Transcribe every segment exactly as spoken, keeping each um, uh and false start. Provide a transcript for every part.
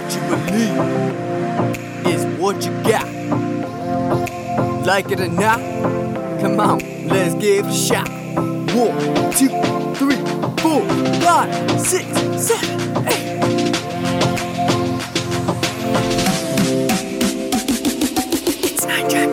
what you believe is what you got. Like it or not, come on, let's give it a shot. One, two, three, four, five, six, seven, eight. It's Nine Track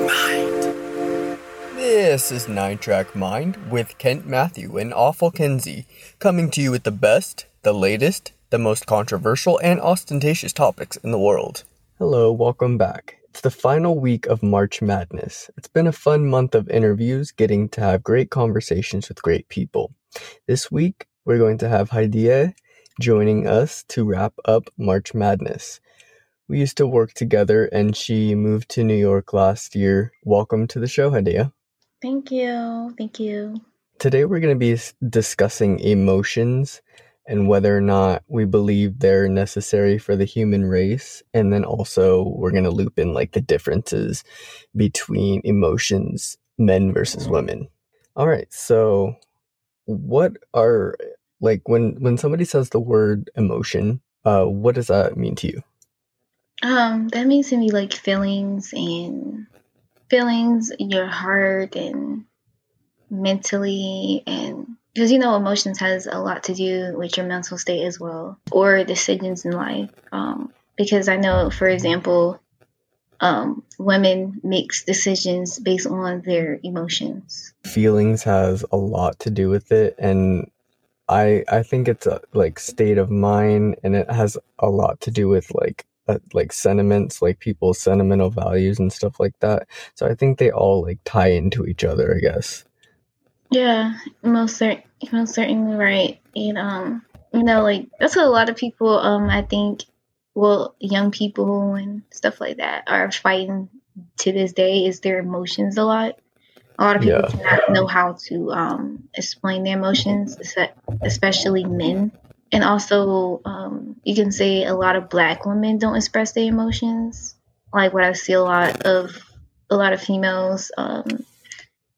Mind. This is Nine Track Mind with Kent Matthew and Awful Kenzie, coming to you with the best, the latest, the most controversial and ostentatious topics in the world. Hello, welcome back. It's the final week of March Madness. It's been a fun month of interviews, getting to have great conversations with great people. This week, we're going to have Hadiyah joining us to wrap up March Madness. We used to work together and she moved to New York last year. Welcome to the show, Hadiyah. Thank you. Thank you. Today, we're going to be discussing emotions and whether or not we believe they're necessary for the human race. And then also we're going to loop in like the differences between emotions, men versus women. All right. So what are like when, when somebody says the word emotion, uh, what does that mean to you? Um, that means to me like feelings and feelings in your heart and mentally and because, you know, emotions has a lot to do with your mental state as well, or decisions in life. Um, because I know, for example, um, women make decisions based on their emotions. Feelings has a lot to do with it. And I I think it's a, like state of mind, and it has a lot to do with like uh, like sentiments, like people's sentimental values and stuff like that. So I think they all like tie into each other, I guess. Yeah, most, cer- most certainly right. And, um, you know, like, that's what a lot of people, um, I think, well, young people and stuff like that are fighting to this day is their emotions a lot. A lot of people yeah. cannot know how to um, explain their emotions, especially men. And also, um, you can say a lot of Black women don't express their emotions. Like what I see a lot of, a lot of females, um,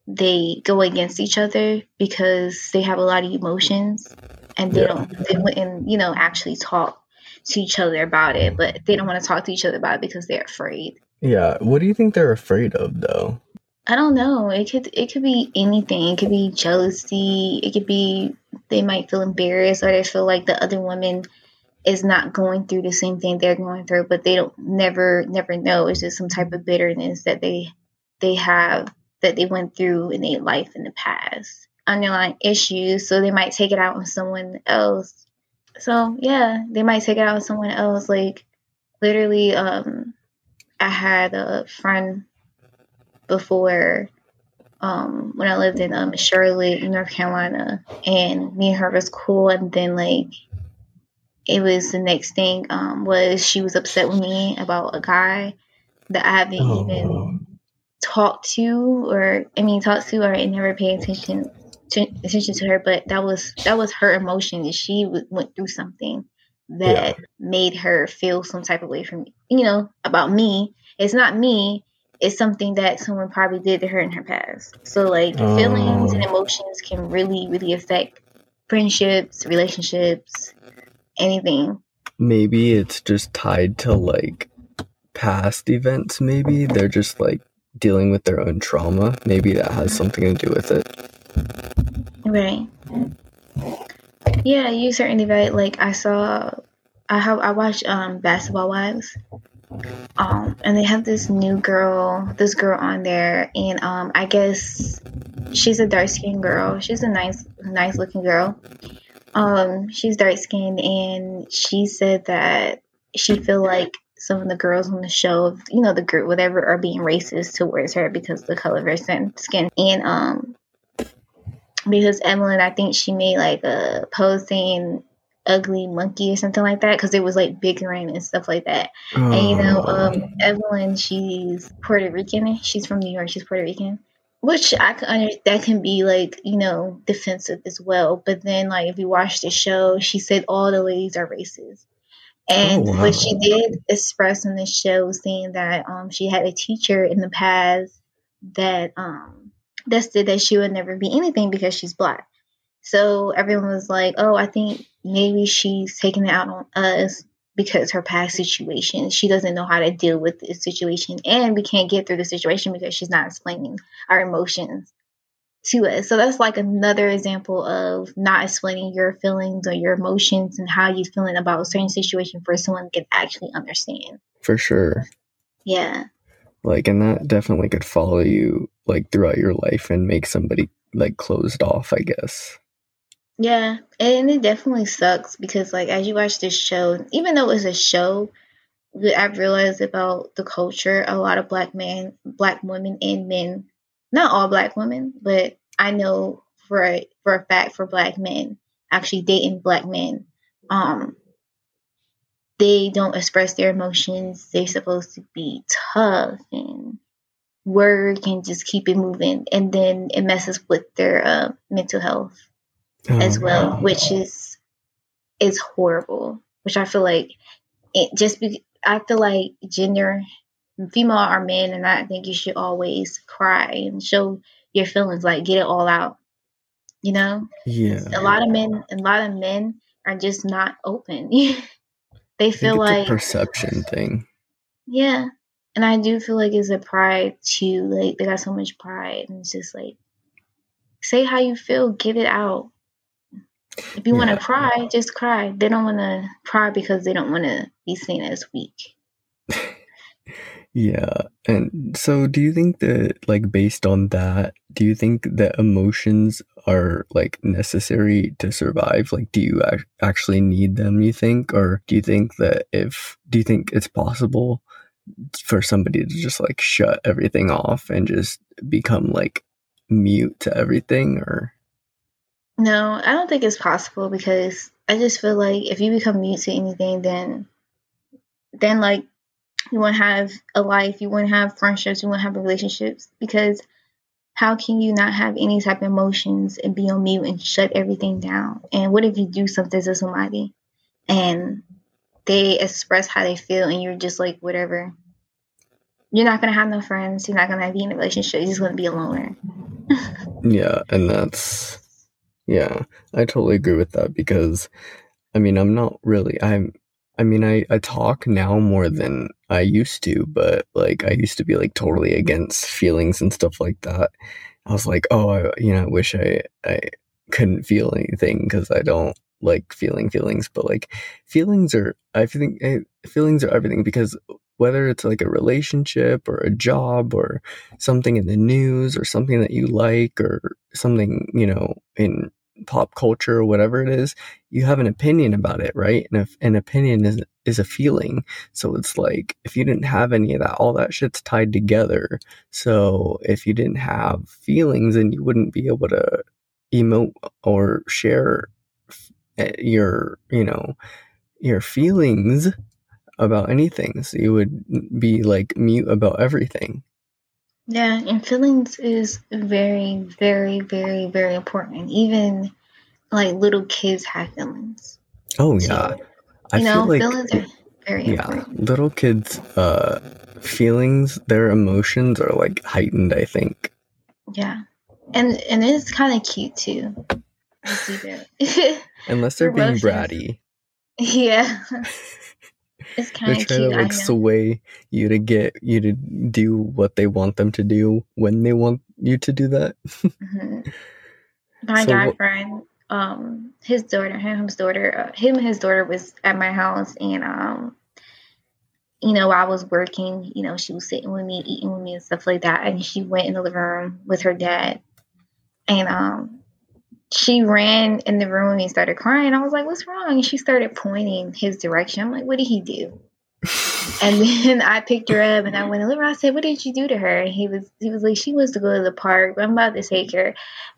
they go against each other because they have a lot of emotions and they yeah. don't, they wouldn't, you know, actually talk to each other about it, but they don't want to talk to each other about it because they're afraid. Yeah. What do you think they're afraid of though? I don't know. It could, it could be anything. It could be jealousy. It could be, they might feel embarrassed or they feel like the other woman is not going through the same thing they're going through, but they don't never, never know. It's just some type of bitterness that they, they have. That they went through in their life in the past, underlying issues. So they might take it out on someone else. So yeah, they might take it out on someone else. Like literally, um, I had a friend before um, when I lived in um, Charlotte, North Carolina, and me and her was cool. And then like it was the next thing um, was she was upset with me about a guy that I haven't oh. even. talk to or I mean talk to her and never pay attention to, attention to her, but that was that was her emotion that she w- went through something that yeah. made her feel some type of way from you know about me. It's not me, it's something that someone probably did to her in her past. So like um, feelings and emotions can really really affect friendships, relationships, anything. Maybe it's just tied to like past events. Maybe they're just like dealing with their own trauma. Maybe that has something to do with it. Right. Yeah, you certainly right. Like I saw, I have I watched um Basketball Wives, um, and they have this new girl, this girl on there, and um, I guess she's a dark skinned girl. She's a nice, nice looking girl. Um, she's dark skinned, and she said that she feel like some of the girls on the show, you know, the group, whatever, are being racist towards her because of the color of her skin. And um, because Evelyn, I think she made like a post saying ugly monkey or something like that because it was like bickering and stuff like that. Oh. And, you know, um, Evelyn, she's Puerto Rican. She's from New York. She's Puerto Rican. Which I can under that can be like, you know, defensive as well. But then like if you watch the show, she said all the ladies are racist. And oh, wow. what she did express in the show was saying that um, she had a teacher in the past that um, that said that she would never be anything because she's Black. So everyone was like, oh, I think maybe she's taking it out on us because her past situation, she doesn't know how to deal with this situation, and we can't get through the situation because she's not explaining our emotions to us. So that's like another example of not explaining your feelings or your emotions and how you're feeling about a certain situation for someone can actually understand. For sure. Yeah. Like, and that definitely could follow you like throughout your life and make somebody like closed off, I guess. Yeah, and it definitely sucks because, like, as you watch this show, even though it's a show, I've realized about the culture, a lot of black men, black women, and men, not all black women, but I know for a, for a fact for black men, actually dating black men, um, they don't express their emotions. They're supposed to be tough and work and just keep it moving, and then it messes with their uh, mental health. Oh, as well, wow. Which is is horrible. Which I feel like it just be, I feel like gender, female or men, and I think you should always cry and show your feelings, like get it all out. You know, yeah. A lot of men, a lot of men are just not open. They feel like a perception thing. Yeah, and I do feel like it's a pride too. Like they got so much pride, and it's just like say how you feel, get it out. If you yeah. want to cry, just cry. They don't want to cry because they don't want to be seen as weak. Yeah. And so do you think that, like, based on that, do you think that emotions are, like, necessary to survive? Like, do you ac- actually need them, you think? Or do you think that if, do you think it's possible for somebody to just, like, shut everything off and just become, like, mute to everything? Or... No, I don't think it's possible because I just feel like if you become mute to anything, then, then like, you won't have a life, you won't have friendships, you won't have relationships, because how can you not have any type of emotions and be on mute and shut everything down? And what if you do something to somebody and they express how they feel and you're just like, whatever? You're not going to have no friends, you're not going to be in a relationship, you're just going to be a loner. Yeah, and that's... Yeah, I totally agree with that because, I mean, I'm not really, I'm, I mean, I, I talk now more than I used to, but, like, I used to be, like, totally against feelings and stuff like that. I was like, oh, I, you know, I wish I, I couldn't feel anything because I don't like feeling feelings, but, like, feelings are, I think, feelings are everything because whether it's, like, a relationship or a job or something in the news or something that you like or something, you know, in pop culture or whatever it is, you have an opinion about it, right? And if an opinion is is a feeling, so it's like if you didn't have any of that, all that shit's tied together. So if you didn't have feelings, then you wouldn't be able to emote or share your, you know, your feelings about anything. So you would be like mute about everything. Yeah, and feelings is very, very, very, very important. Even like little kids have feelings. Oh yeah, so, I you know, feel like feelings are very yeah, important. Little kids' uh, feelings, their emotions are like heightened, I think. Yeah, and and it's kind of cute too. Unless they're being bratty. Yeah. It's kind of cute. They try to like sway you to get you to do what they want them to do when they want you to do that. Mm-hmm. My so, guy friend, um, his daughter, him, his daughter, uh, him and his daughter was at my house, and um, you know, I was working. You know, she was sitting with me, eating with me, and stuff like that. And she went in the living room with her dad, and um. She ran in the room and started crying. I was like, what's wrong? And she started pointing his direction. I'm like, what did he do? And then I picked her up and I went over. I said, what did you do to her? And he was he was like, she wants to go to the park. I'm about to take her. And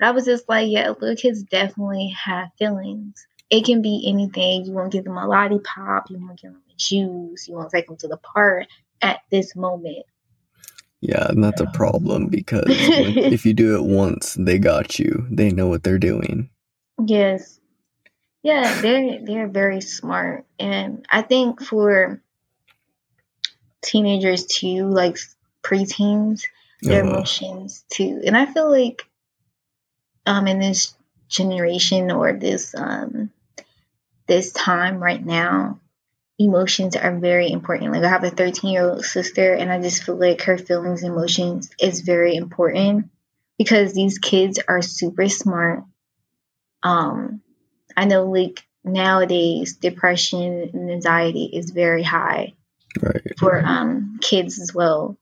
I was just like, yeah, little kids definitely have feelings. It can be anything. You want to give them a lollipop. You want to give them a juice. You want to take them to the park at this moment. Yeah, and that's a problem because when, if you do it once, they got you. They know what they're doing. Yes. Yeah, they're, they're very smart. And I think for teenagers too, like preteens, their uh-huh. emotions too. And I feel like um, in this generation or this um, this time right now, emotions are very important. Like, I have a thirteen-year-old sister, and I just feel like her feelings and emotions is very important because these kids are super smart. Um, I know, like, nowadays, depression and anxiety is very high right. for um, kids as well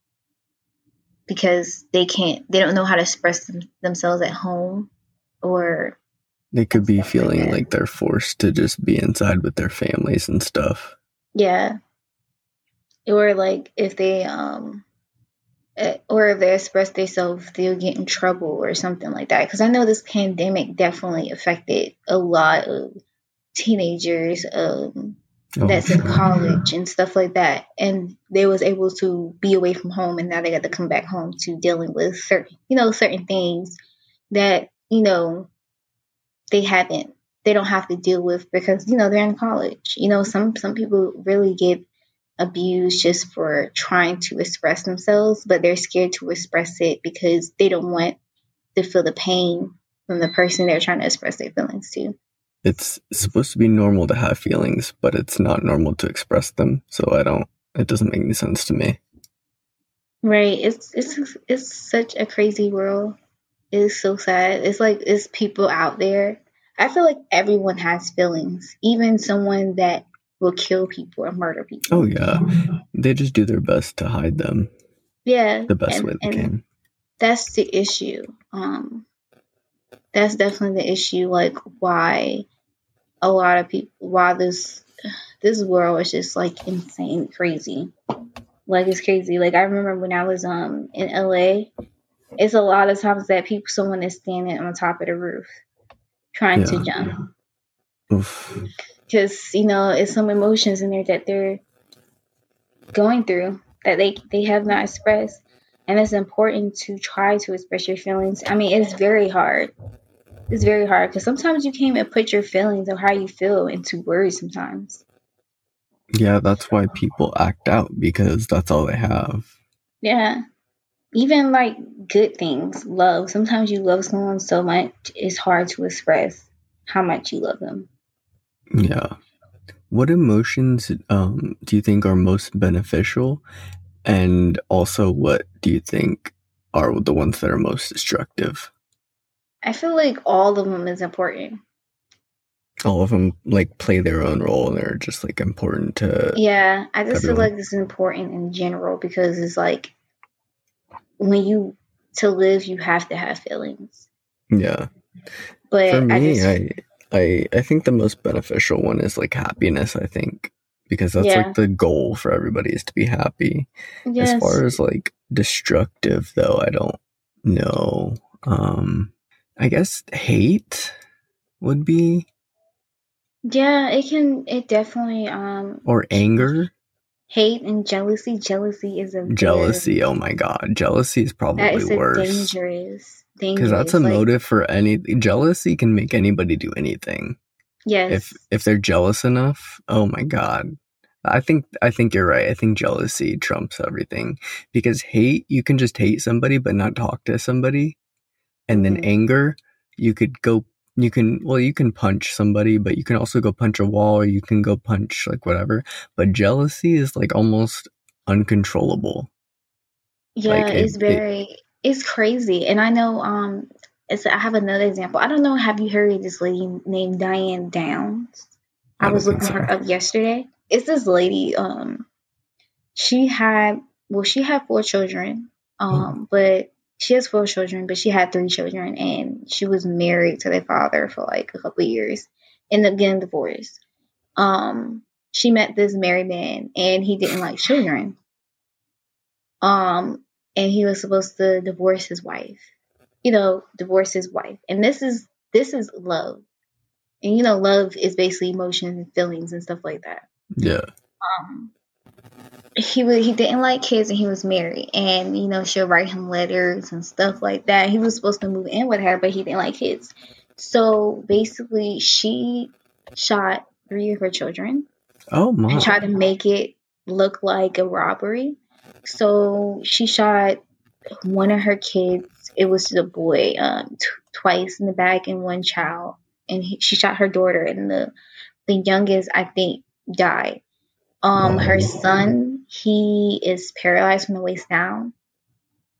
because they can't, they don't know how to express them, themselves at home or... They could be feeling like, like they're forced to just be inside with their families and stuff. Yeah. Or like if they, um, or if they express themselves, they'll get in trouble or something like that. Because I know this pandemic definitely affected a lot of teenagers um, oh, that's in college yeah. and stuff like that. And they was able to be away from home, and now they got to come back home to dealing with certain, you know, certain things that, you know, they haven't, they don't have to deal with because, you know, they're in college. You know, some, some people really get abused just for trying to express themselves, but they're scared to express it because they don't want to feel the pain from the person they're trying to express their feelings to. It's supposed to be normal to have feelings, but it's not normal to express them. So I don't, it doesn't make any sense to me. Right. It's, it's, it's such a crazy world. It is so sad. It's like, it's people out there. I feel like everyone has feelings, even someone that will kill people or murder people. Oh, yeah. They just do their best to hide them. Yeah. The best and, way they can. That's the issue. Um, that's definitely the issue, like, why a lot of people, why this this world is just, like, insane, crazy. Like, it's crazy. Like, I remember when I was um in L A, it's a lot of times that people, someone is standing on top of the roof. Trying yeah. to jump, because you know it's some emotions in there that they're going through that they they have not expressed, and it's important to try to express your feelings. I mean, it's very hard. It's very hard because sometimes you can't even put your feelings or how you feel into words. Sometimes. Yeah, that's why people act out because that's all they have. Yeah. Even like good things, love. Sometimes you love someone so much, it's hard to express how much you love them. Yeah. What emotions um, do you think are most beneficial? And also, what do you think are the ones that are most destructive? I feel like all of them is important. All of them like play their own role and they're just like important to. Yeah. I just everyone. feel like this is important in general because it's like, when you to live, you have to have feelings. Yeah, but for me, I, just, I I I think the most beneficial one is like happiness. I think because that's yeah. like the goal for everybody is to be happy. Yes. As far as like destructive, though, I don't know. Um, I guess hate would be. Yeah, it can. It definitely. Um, or anger. Hate and jealousy. Jealousy is a jealousy. Weird. Oh my God, jealousy is probably that is a worse. Dangerous, dangerous. Because that's a like, motive for any. Jealousy can make anybody do anything. Yes. If if they're jealous enough, oh my God, I think I think you're right. I think jealousy trumps everything because hate. You can just hate somebody, but not talk to somebody, and then mm-hmm. anger. You could go. You can, well, you can punch somebody, but you can also go punch a wall or you can go punch like whatever. But jealousy is like almost uncontrollable. Yeah, like, it's it, very, it, it's crazy. And I know, um, it's, I have another example. I don't know. Have you heard of this lady named Diane Downs? I, I was looking so. her up yesterday. It's this lady. Um, she had, well, she had four children, um, mm. but She has four children, but she had three children, and she was married to their father for like a couple of years, and again divorced. Um, she met this married man, and he didn't like children. Um, and he was supposed to divorce his wife, you know, divorce his wife. And this is this is love, and you know, love is basically emotions and feelings and stuff like that. Yeah. Um. He would, he didn't like kids and he was married, and you know she'll write him letters and stuff like that. He was supposed to move in with her, but he didn't like kids. So basically, she shot three of her children. Oh my! And tried to make it look like a robbery. So she shot one of her kids. It was the boy, um, t- twice in the back and one child, and he, she shot her daughter, and the the youngest I think died. Um, her son, he is paralyzed from the waist down.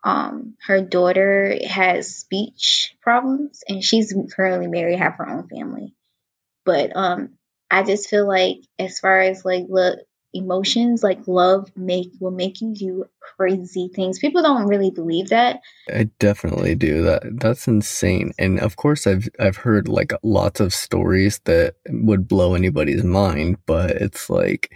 Um, her daughter has speech problems, and she's currently married, have her own family. But um, I just feel like, as far as like look, emotions, like love make will make you do crazy things. People don't really believe that. I definitely do. That that's insane. And of course, I've I've heard like lots of stories that would blow anybody's mind. But it's like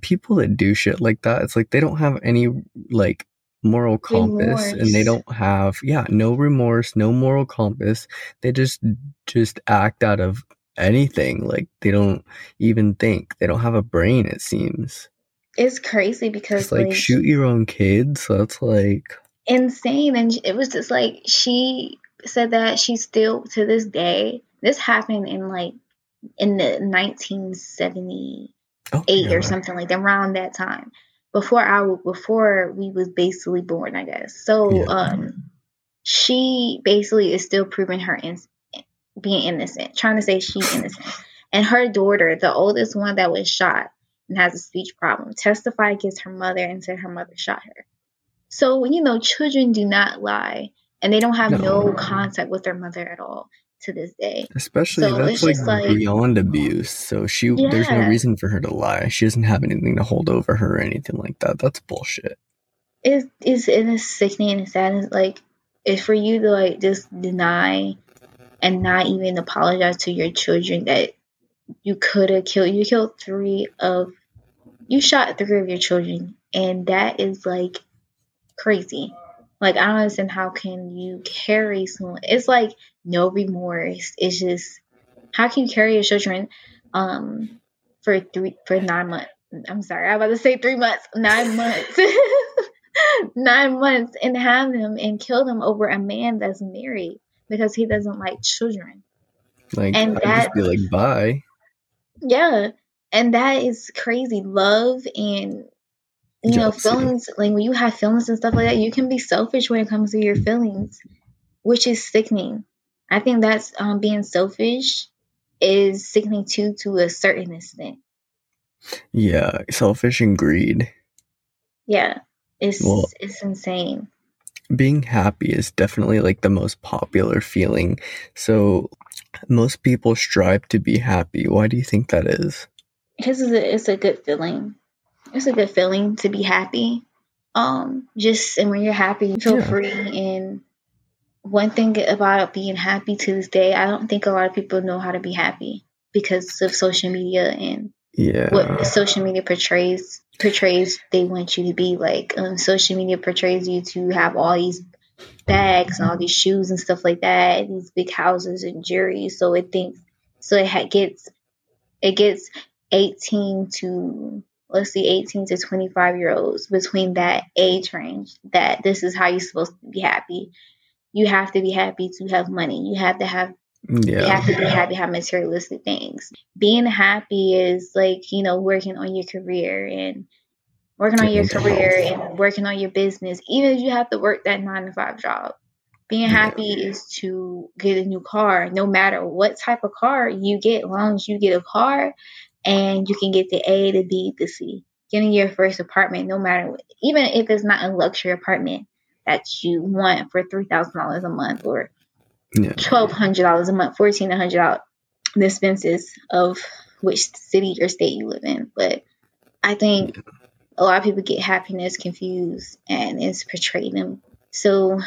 people that do shit like that, it's like they don't have any like moral compass, remorse. And they don't have yeah no remorse, no moral compass. They just just act out of anything. Like they don't even think. They don't have a brain, it seems. It's crazy because it's like, like shoot your own kids, so that's like insane. And it was just like, she said that she still to this day, this happened in like in the nineteen seventy-eight oh, yeah. or something like that, around that time, before I before we was basically born, I guess. So yeah. um she basically is still proving her in being innocent, trying to say she's innocent. And her daughter, the oldest one that was shot and has a speech problem, testified against her mother and said her mother shot her. So, you know, children do not lie, and they don't have no, no contact with their mother at all to this day. Especially so that's like, like beyond abuse. So she yeah. there's no reason for her to lie. She doesn't have anything to hold over her or anything like that. That's bullshit. It is it is sickening and sad. It's like, it's for you to like just deny and not even apologize to your children that you could have killed. You killed three of, you shot three of your children. And that is like crazy. Like, I don't understand, how can you carry someone? It's like no remorse. It's just, how can you carry your children um, for three, for nine months? I'm sorry, I was about to say three months, nine months. Nine months and have them and kill them over a man that's married, because he doesn't like children. Like, and I that, just be like, bye. Yeah. And that is crazy. Love and, you Jealousy. know, feelings. Like, when you have feelings and stuff like that, you can be selfish when it comes to your feelings, which is sickening. I think that's um, being selfish is sickening too, to a certain extent. Yeah. Selfish and greed. Yeah. It's well, it's insane. Being happy is definitely like the most popular feeling. So most people strive to be happy. Why do you think that is? Because it's a, it's a good feeling. It's a good feeling to be happy. Um, just and when you're happy, you feel yeah. free. And one thing about being happy to this day, I don't think a lot of people know how to be happy because of social media and yeah. what social media portrays. portrays they want you to be like. Um, social media portrays you to have all these bags and all these shoes and stuff like that, these big houses and jewelry. So it thinks so it ha- gets it gets eighteen to let's see eighteen to twenty-five year olds, between that age range, that this is how you're supposed to be happy. You have to be happy to have money. You have to have Yeah. You have to be happy, have materialistic things. Being happy is like, you know, working on your career and working on your career and working on your business. Even if you have to work that nine to five job, being happy yeah. is to get a new car, no matter what type of car you get. As long as you get a car and you can get the A, the B, the C. Getting your first apartment, no matter what, even if it's not a luxury apartment that you want for three thousand dollars a month or Yeah. twelve hundred dollars a month, fourteen hundred dollars, the expenses of which city or state you live in. But I think yeah. a lot of people get happiness confused, and it's portrayed them. So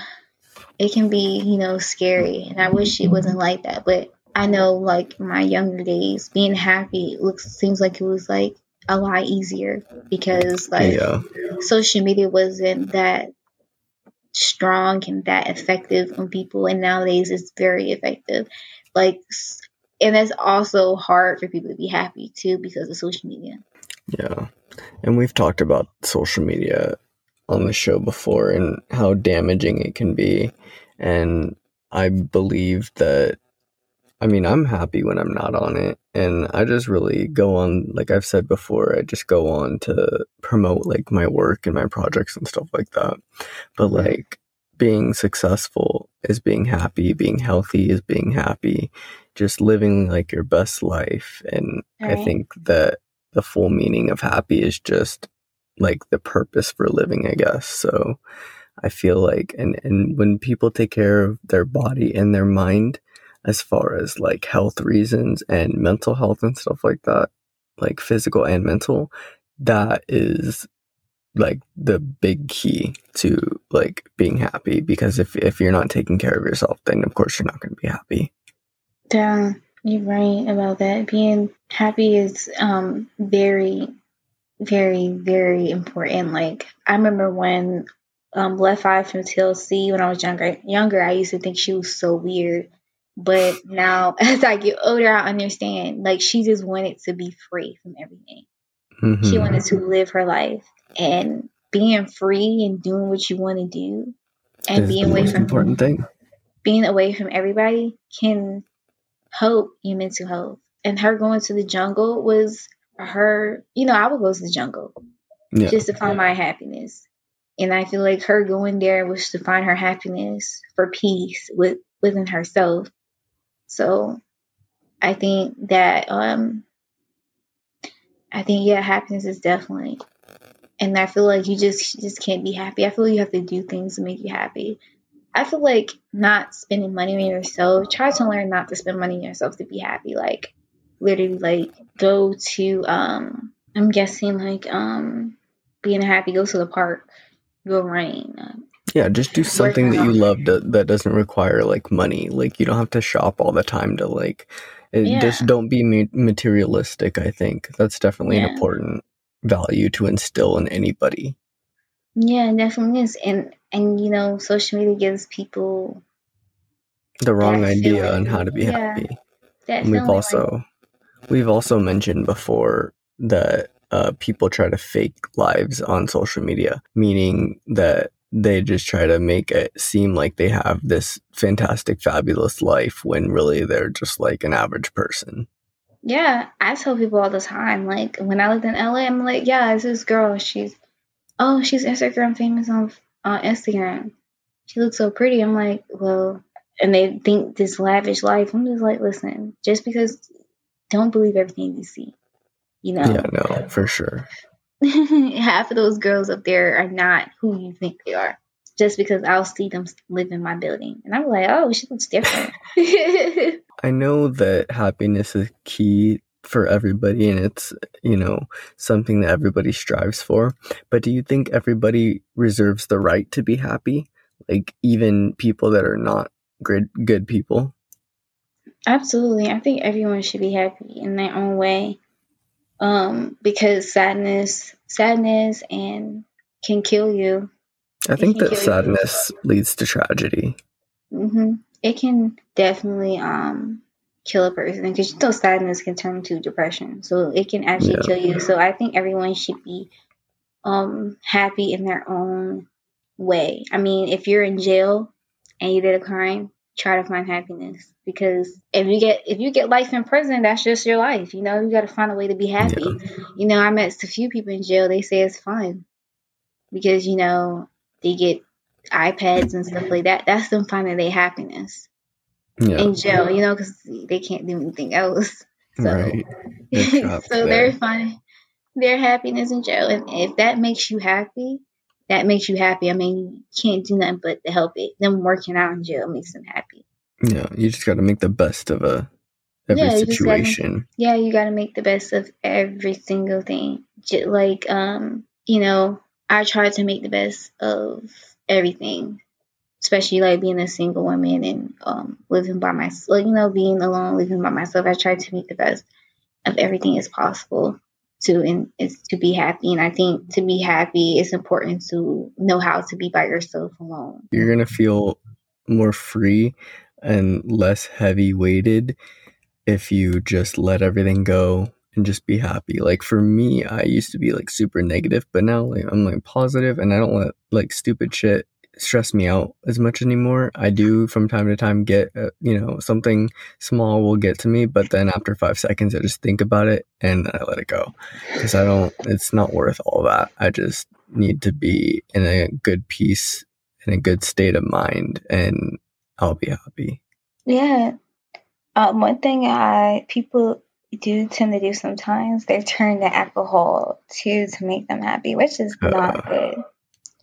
it can be, you know, scary. And I wish it wasn't like that. But I know, like, my younger days, being happy looks seems like it was, like, a lot easier because, like, yeah. social media wasn't that strong and that effective on people, and nowadays it's very effective. Like, and it's also hard for people to be happy too because of social media. Yeah, and we've talked about social media on the show before and how damaging it can be. And I believe that, I mean, I'm happy when I'm not on it, and I just really go on, like I've said before, I just go on to promote like my work and my projects and stuff like that. But like, being successful is being happy, being healthy is being happy, just living like your best life. And right. I think that the full meaning of happy is just like the purpose for living, I guess. So I feel like, and, and when people take care of their body and their mind, as far as like health reasons and mental health and stuff like that, like physical and mental, that is like the big key to like being happy. Because if, if you're not taking care of yourself, then of course you're not going to be happy. Yeah, you're right about that. Being happy is um very, very, very important. Like I remember when um, Left Eye from T L C, when I was younger, younger, I used to think she was so weird. But now, as I get older, I understand. Like, she just wanted to be free from everything. Mm-hmm. She wanted to live her life. And being free and doing what you want to do and being away from important thing. Being away from everybody can help your mental health. And her going to the jungle was her, you know, I would go to the jungle yeah. just to find yeah. my happiness. And I feel like her going there was to find her happiness for peace with, within herself. So I think that, um, I think, yeah, happiness is definitely, and I feel like you just, you just can't be happy. I feel like you have to do things to make you happy. I feel like not spending money on yourself, try to learn not to spend money on yourself to be happy. Like literally like go to, um, I'm guessing like, um, being happy, go to the park, go running. Um, Yeah, just do something that you love to, that doesn't require, like, money. Like, you don't have to shop all the time to, like, it, yeah. just don't be ma- materialistic, I think. That's definitely yeah. an important value to instill in anybody. Yeah, it definitely is. And, and you know, social media gives people the wrong idea feeling. On how to be yeah. happy. That and we've also, like- we've also mentioned before that uh, people try to fake lives on social media, meaning that they just try to make it seem like they have this fantastic, fabulous life when really they're just like an average person. Yeah, I tell people all the time, like when I lived in L A, I'm like, yeah, it's this girl. She's, oh, she's Instagram famous on on Instagram. She looks so pretty. I'm like, well, and they think this lavish life. I'm just like, listen, just because don't believe everything you see, you know? Yeah, no, for sure. Half of those girls up there are not who you think they are, just because I'll see them live in my building. And I'm like, oh, she looks different. I know that happiness is key for everybody, and it's, you know, something that everybody strives for. But do you think everybody reserves the right to be happy? Like even people that are not good, good people? Absolutely. I think everyone should be happy in their own way. Um, because sadness, sadness, and can kill you. I think that sadness you. leads to tragedy. Mm-hmm. It can definitely um kill a person, because you know sadness can turn into depression, so it can actually yeah. kill you. So I think everyone should be um happy in their own way. I mean, if you're in jail and you did a crime, try to find happiness, because if you get if you get life in prison, that's just your life. You know, you got to find a way to be happy. Yeah. You know, I met a few people in jail. They say it's fun because, you know, they get iPads and stuff like that. That's them finding their happiness yeah. in jail, you know, because they can't do anything else. So, right. they're so they're finding their happiness in jail. And if that makes you happy, that makes you happy. I mean, you can't do nothing but to help it. Them working out in jail makes them happy. Yeah, you just got to make the best of a every yeah, situation. You gotta, yeah, you got to make the best of every single thing. Just like, um, you know, I try to make the best of everything, especially like being a single woman and um, living by myself. Like, you know, being alone, living by myself. I try to make the best of everything as possible. To and is to be happy, and I think to be happy, it's important to know how to be by yourself alone. You're gonna feel more free and less heavy weighted if you just let everything go and just be happy. Like for me, I used to be like super negative, but now like I'm like positive, and I don't let like stupid shit stress me out as much anymore. I do from time to time get uh, you know, something small will get to me, but then after five seconds I just think about it and I let it go, because I don't it's not worth all that. I just need to be in a good peace and a good state of mind, and I'll be happy. Yeah. Uh, one thing I people do tend to do sometimes, they turn to alcohol too to make them happy, which is uh, not good.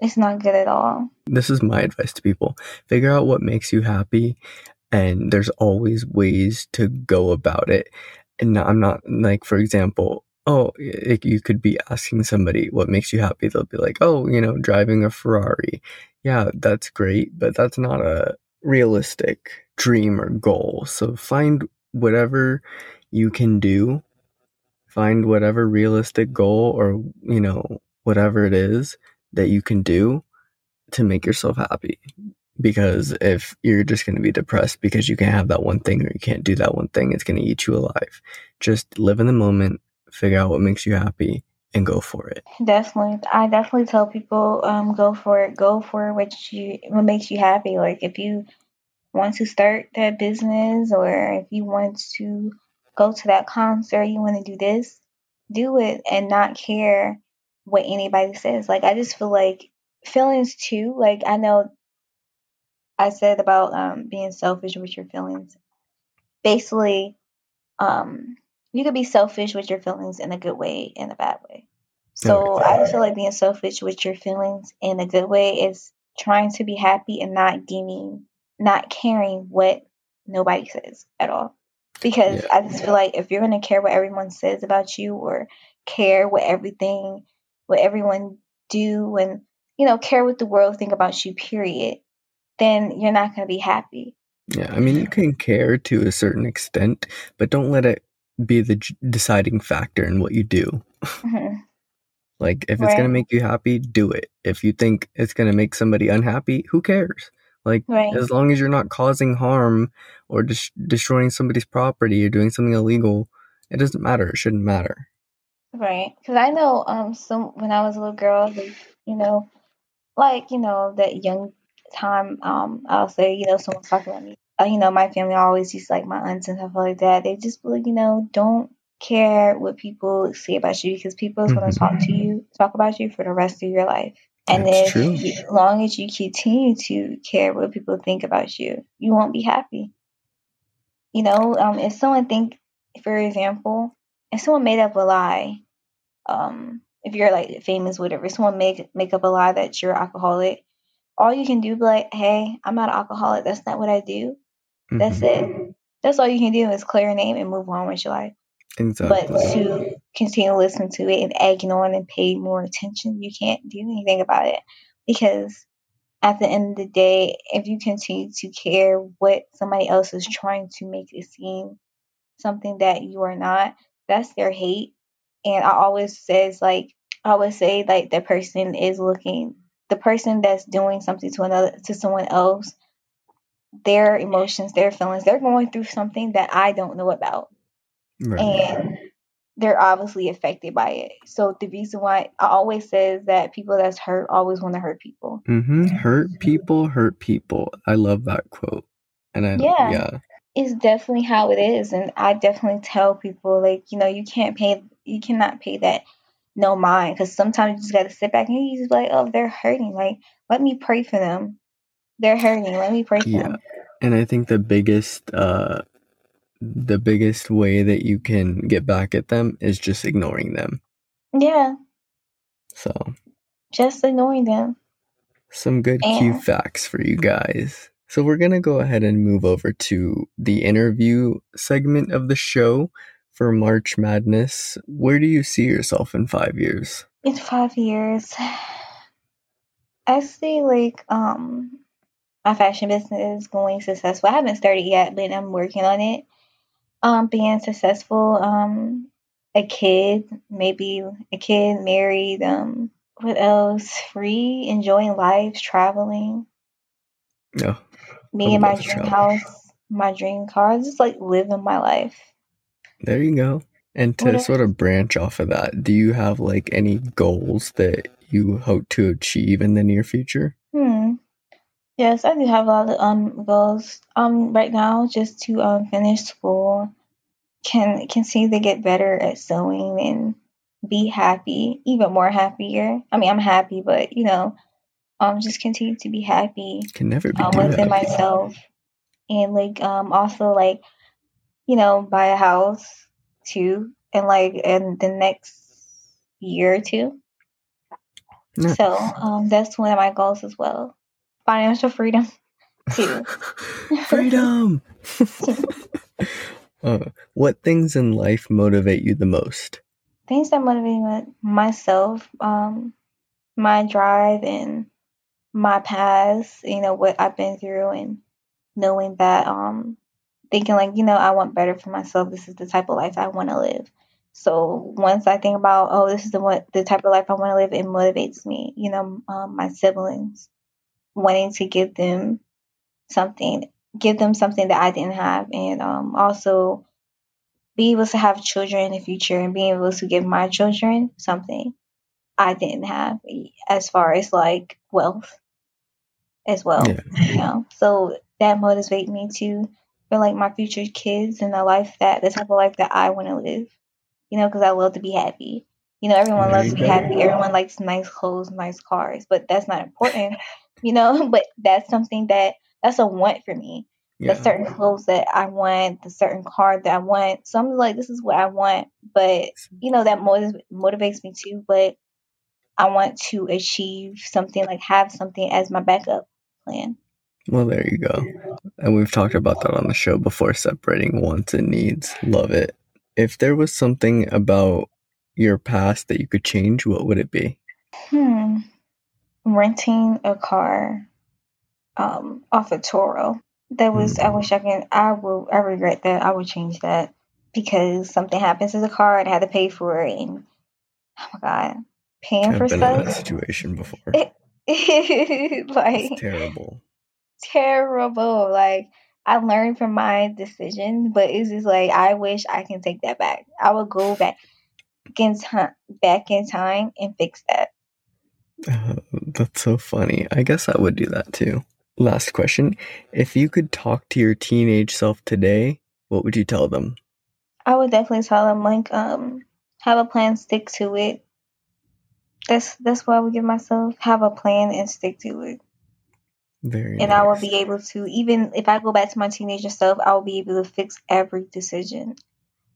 It's not good at all. This is my advice to people. Figure out what makes you happy, and there's always ways to go about it. And I'm not, like, for example, oh, it, you could be asking somebody what makes you happy. They'll be like, oh, you know, driving a Ferrari. Yeah, that's great, but that's not a realistic dream or goal. So find whatever you can do, find whatever realistic goal or, you know, whatever it is that you can do to make yourself happy. Because if you're just going to be depressed because you can't have that one thing or you can't do that one thing, it's going to eat you alive. Just live in the moment, figure out what makes you happy, and go for it. Definitely. I definitely tell people, um, go for it. Go for what you, what makes you happy. Like, if you want to start that business, or if you want to go to that concert, you want to do this, do it, and not care what anybody says. Like, I just feel like feelings too. Like, I know I said about um, being selfish with your feelings. Basically, um, you could be selfish with your feelings in a good way and a bad way. So I just feel like being selfish with your feelings in a good way is trying to be happy and not giving, not caring what nobody says at all. Because yeah, I just yeah. feel like if you're going to care what everyone says about you, or care what everything, what everyone do, and, you know, care what the world think about you, period, then you're not going to be happy. Yeah. I mean, you can care to a certain extent, but don't let it be the deciding factor in what you do. Mm-hmm. Like, if right. it's going to make you happy, do it. If you think it's going to make somebody unhappy, who cares? Like, right. as long as you're not causing harm or dis- destroying somebody's property or doing something illegal, it doesn't matter. It shouldn't matter. Right. Because I know um, some when I was a little girl, like, you know, like, you know, that young time, um, I'll say, you know, someone's talking about me. Uh, you know, my family always used to, like, my aunts and stuff like that. They just, like, you know, don't care what people say about you, because people is going to talk to you, talk about you for the rest of your life. And if, as long as you continue to care what people think about you, you won't be happy. You know, um, if someone think, for example, if someone made up a lie, um, if you're, like, famous, whatever, if someone make make up a lie that you're an alcoholic, all you can do be like, hey, I'm not an alcoholic. That's not what I do. That's mm-hmm. it. That's all you can do is clear your name and move on with your life. Exactly. But to continue to listen to it and egging on and pay more attention, you can't do anything about it. Because at the end of the day, if you continue to care what somebody else is trying to make it seem something that you are not, that's their hate. And I always says like I always say like the person is looking the person that's doing something to another to someone else, their emotions, their feelings, they're going through something that I don't know about. Right. And they're obviously affected by it. So the reason why I always says that people that's hurt always want to hurt people. Mm-hmm. Hurt people, hurt people. I love that quote. And I yeah, yeah, it's definitely how it is. And I definitely tell people, like, you know, you can't pay, you cannot pay that no mind, because sometimes you just got to sit back and you just be like, oh, they're hurting. Like, let me pray for them. They're hurting. Let me pray for yeah. them. And I think the biggest, uh, the biggest way that you can get back at them is just ignoring them. Yeah. So. Just ignoring them. Some good and... Q facts for you guys. So we're going to go ahead and move over to the interview segment of the show for March Madness. Where do you see yourself in five years? In five years. I see, like, um, my fashion business is going successful. I haven't started yet, but I'm working on it. Um, being successful, um, a kid, maybe a kid, married, um, what else? Free, enjoying life, traveling. No. Me and my dream house, my dream car, just like living my life. There you go. And to what sort of branch off of that, do you have like any goals that you hope to achieve in the near future? Hmm. Yes, I do have a lot of um goals. Um, right now, just to um finish school, can continue to get better at sewing and be happy, even more happier. I mean, I'm happy, but you know, um, just continue to be happy. Can never be um, within myself, and like um, also like, you know, buy a house to in like in the next year or two. Nice. So um, that's one of my goals as well. Financial freedom too. Freedom. uh, what things in life motivate you the most? Things that motivate my, myself, um, my drive and my past, you know, what I've been through, and knowing that, um, thinking like, you know, I want better for myself. This is the type of life I want to live. So once I think about, oh, this is the one, the type of life I want to live, it motivates me. You know, um, my siblings, wanting to give them something, give them something that I didn't have, and um, also be able to have children in the future and being able to give my children something I didn't have, as far as like wealth as well. Yeah. You know, so that motivates me to for like my future kids and the life that the type of life that I want to live. You know, because I love to be happy. You know, everyone loves to be happy. Everyone likes nice clothes, nice cars, but that's not important. You know, but that's something that that's a want for me. Yeah. The certain clothes that I want, the certain car that I want. So I'm like, this is what I want. But, you know, that motiv- motivates me too. But I want to achieve something, like have something as my backup plan. Well, there you go. And we've talked about that on the show before, separating wants and needs. Love it. If there was something about your past that you could change, what would it be? Hmm. Renting a car um, off of Toro. That was, I wish I can, I will, I regret that. I would change that because something happens to the car and I had to pay for it. And oh my God, paying I've for been stuff. I've been in that situation before. It, it, like, it's terrible. Terrible. Like, I learned from my decision, but it's just like, I wish I can take that back. I would go back in time, back in time and fix that. Uh, that's so funny. I guess I would do that too. Last question. If you could talk to your teenage self today, what would you tell them? I would definitely tell them, like, um, have a plan, stick to it. That's that's what I would give myself. Have a plan and stick to it. Very and nice. I will be able to, even if I go back to my teenager self, I will be able to fix every decision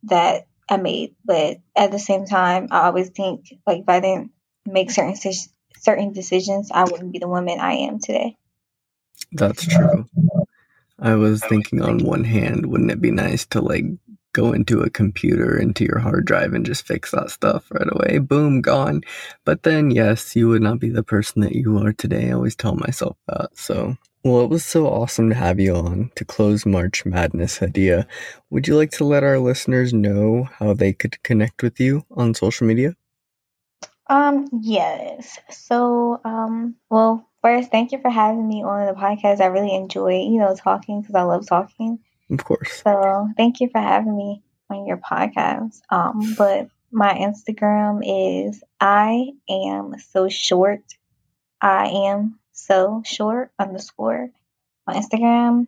that I made. But at the same time, I always think, like, if I didn't make certain certain decisions, I wouldn't be the woman I am today. That's true. I was thinking on one hand, wouldn't it be nice to like go into a computer, into your hard drive and just fix that stuff right away? Boom, gone. But then, yes, you would not be the person that you are today. I always tell myself that. So, well, it was so awesome to have you on to close March Madness, Hadiyah. Would you like to let our listeners know how they could connect with you on social media? Um, yes. So, um, well, first, thank you for having me on the podcast. I really enjoy, you know, talking because I love talking. Of course. So thank you for having me on your podcast. Um, but my Instagram is I am so short. I am so short underscore my Instagram.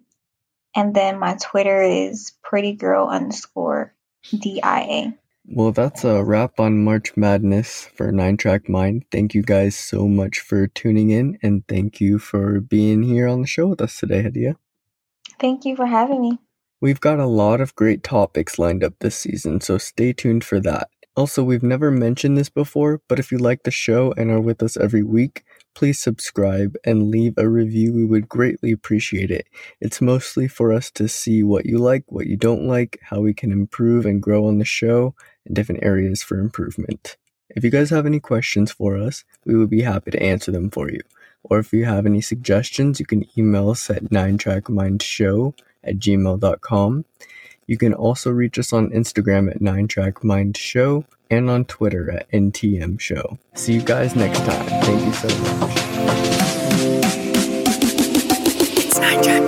And then my Twitter is pretty girl underscore D I A. Well, that's a wrap on March Madness for Nine Track Mind. Thank you guys so much for tuning in, and thank you for being here on the show with us today, Hadiyah. Thank you for having me. We've got a lot of great topics lined up this season, so stay tuned for that. Also, we've never mentioned this before, but if you like the show and are with us every week, please subscribe and leave a review. We would greatly appreciate it. It's mostly for us to see what you like, what you don't like, how we can improve and grow on the show, and different areas for improvement. If you guys have any questions for us, we would be happy to answer them for you. Or if you have any suggestions, you can email us at nine track mind show at gmail dot com. You can also reach us on Instagram at nine track mind show and on Twitter at N T M show. See you guys next time. Thank you so much. It's nine track.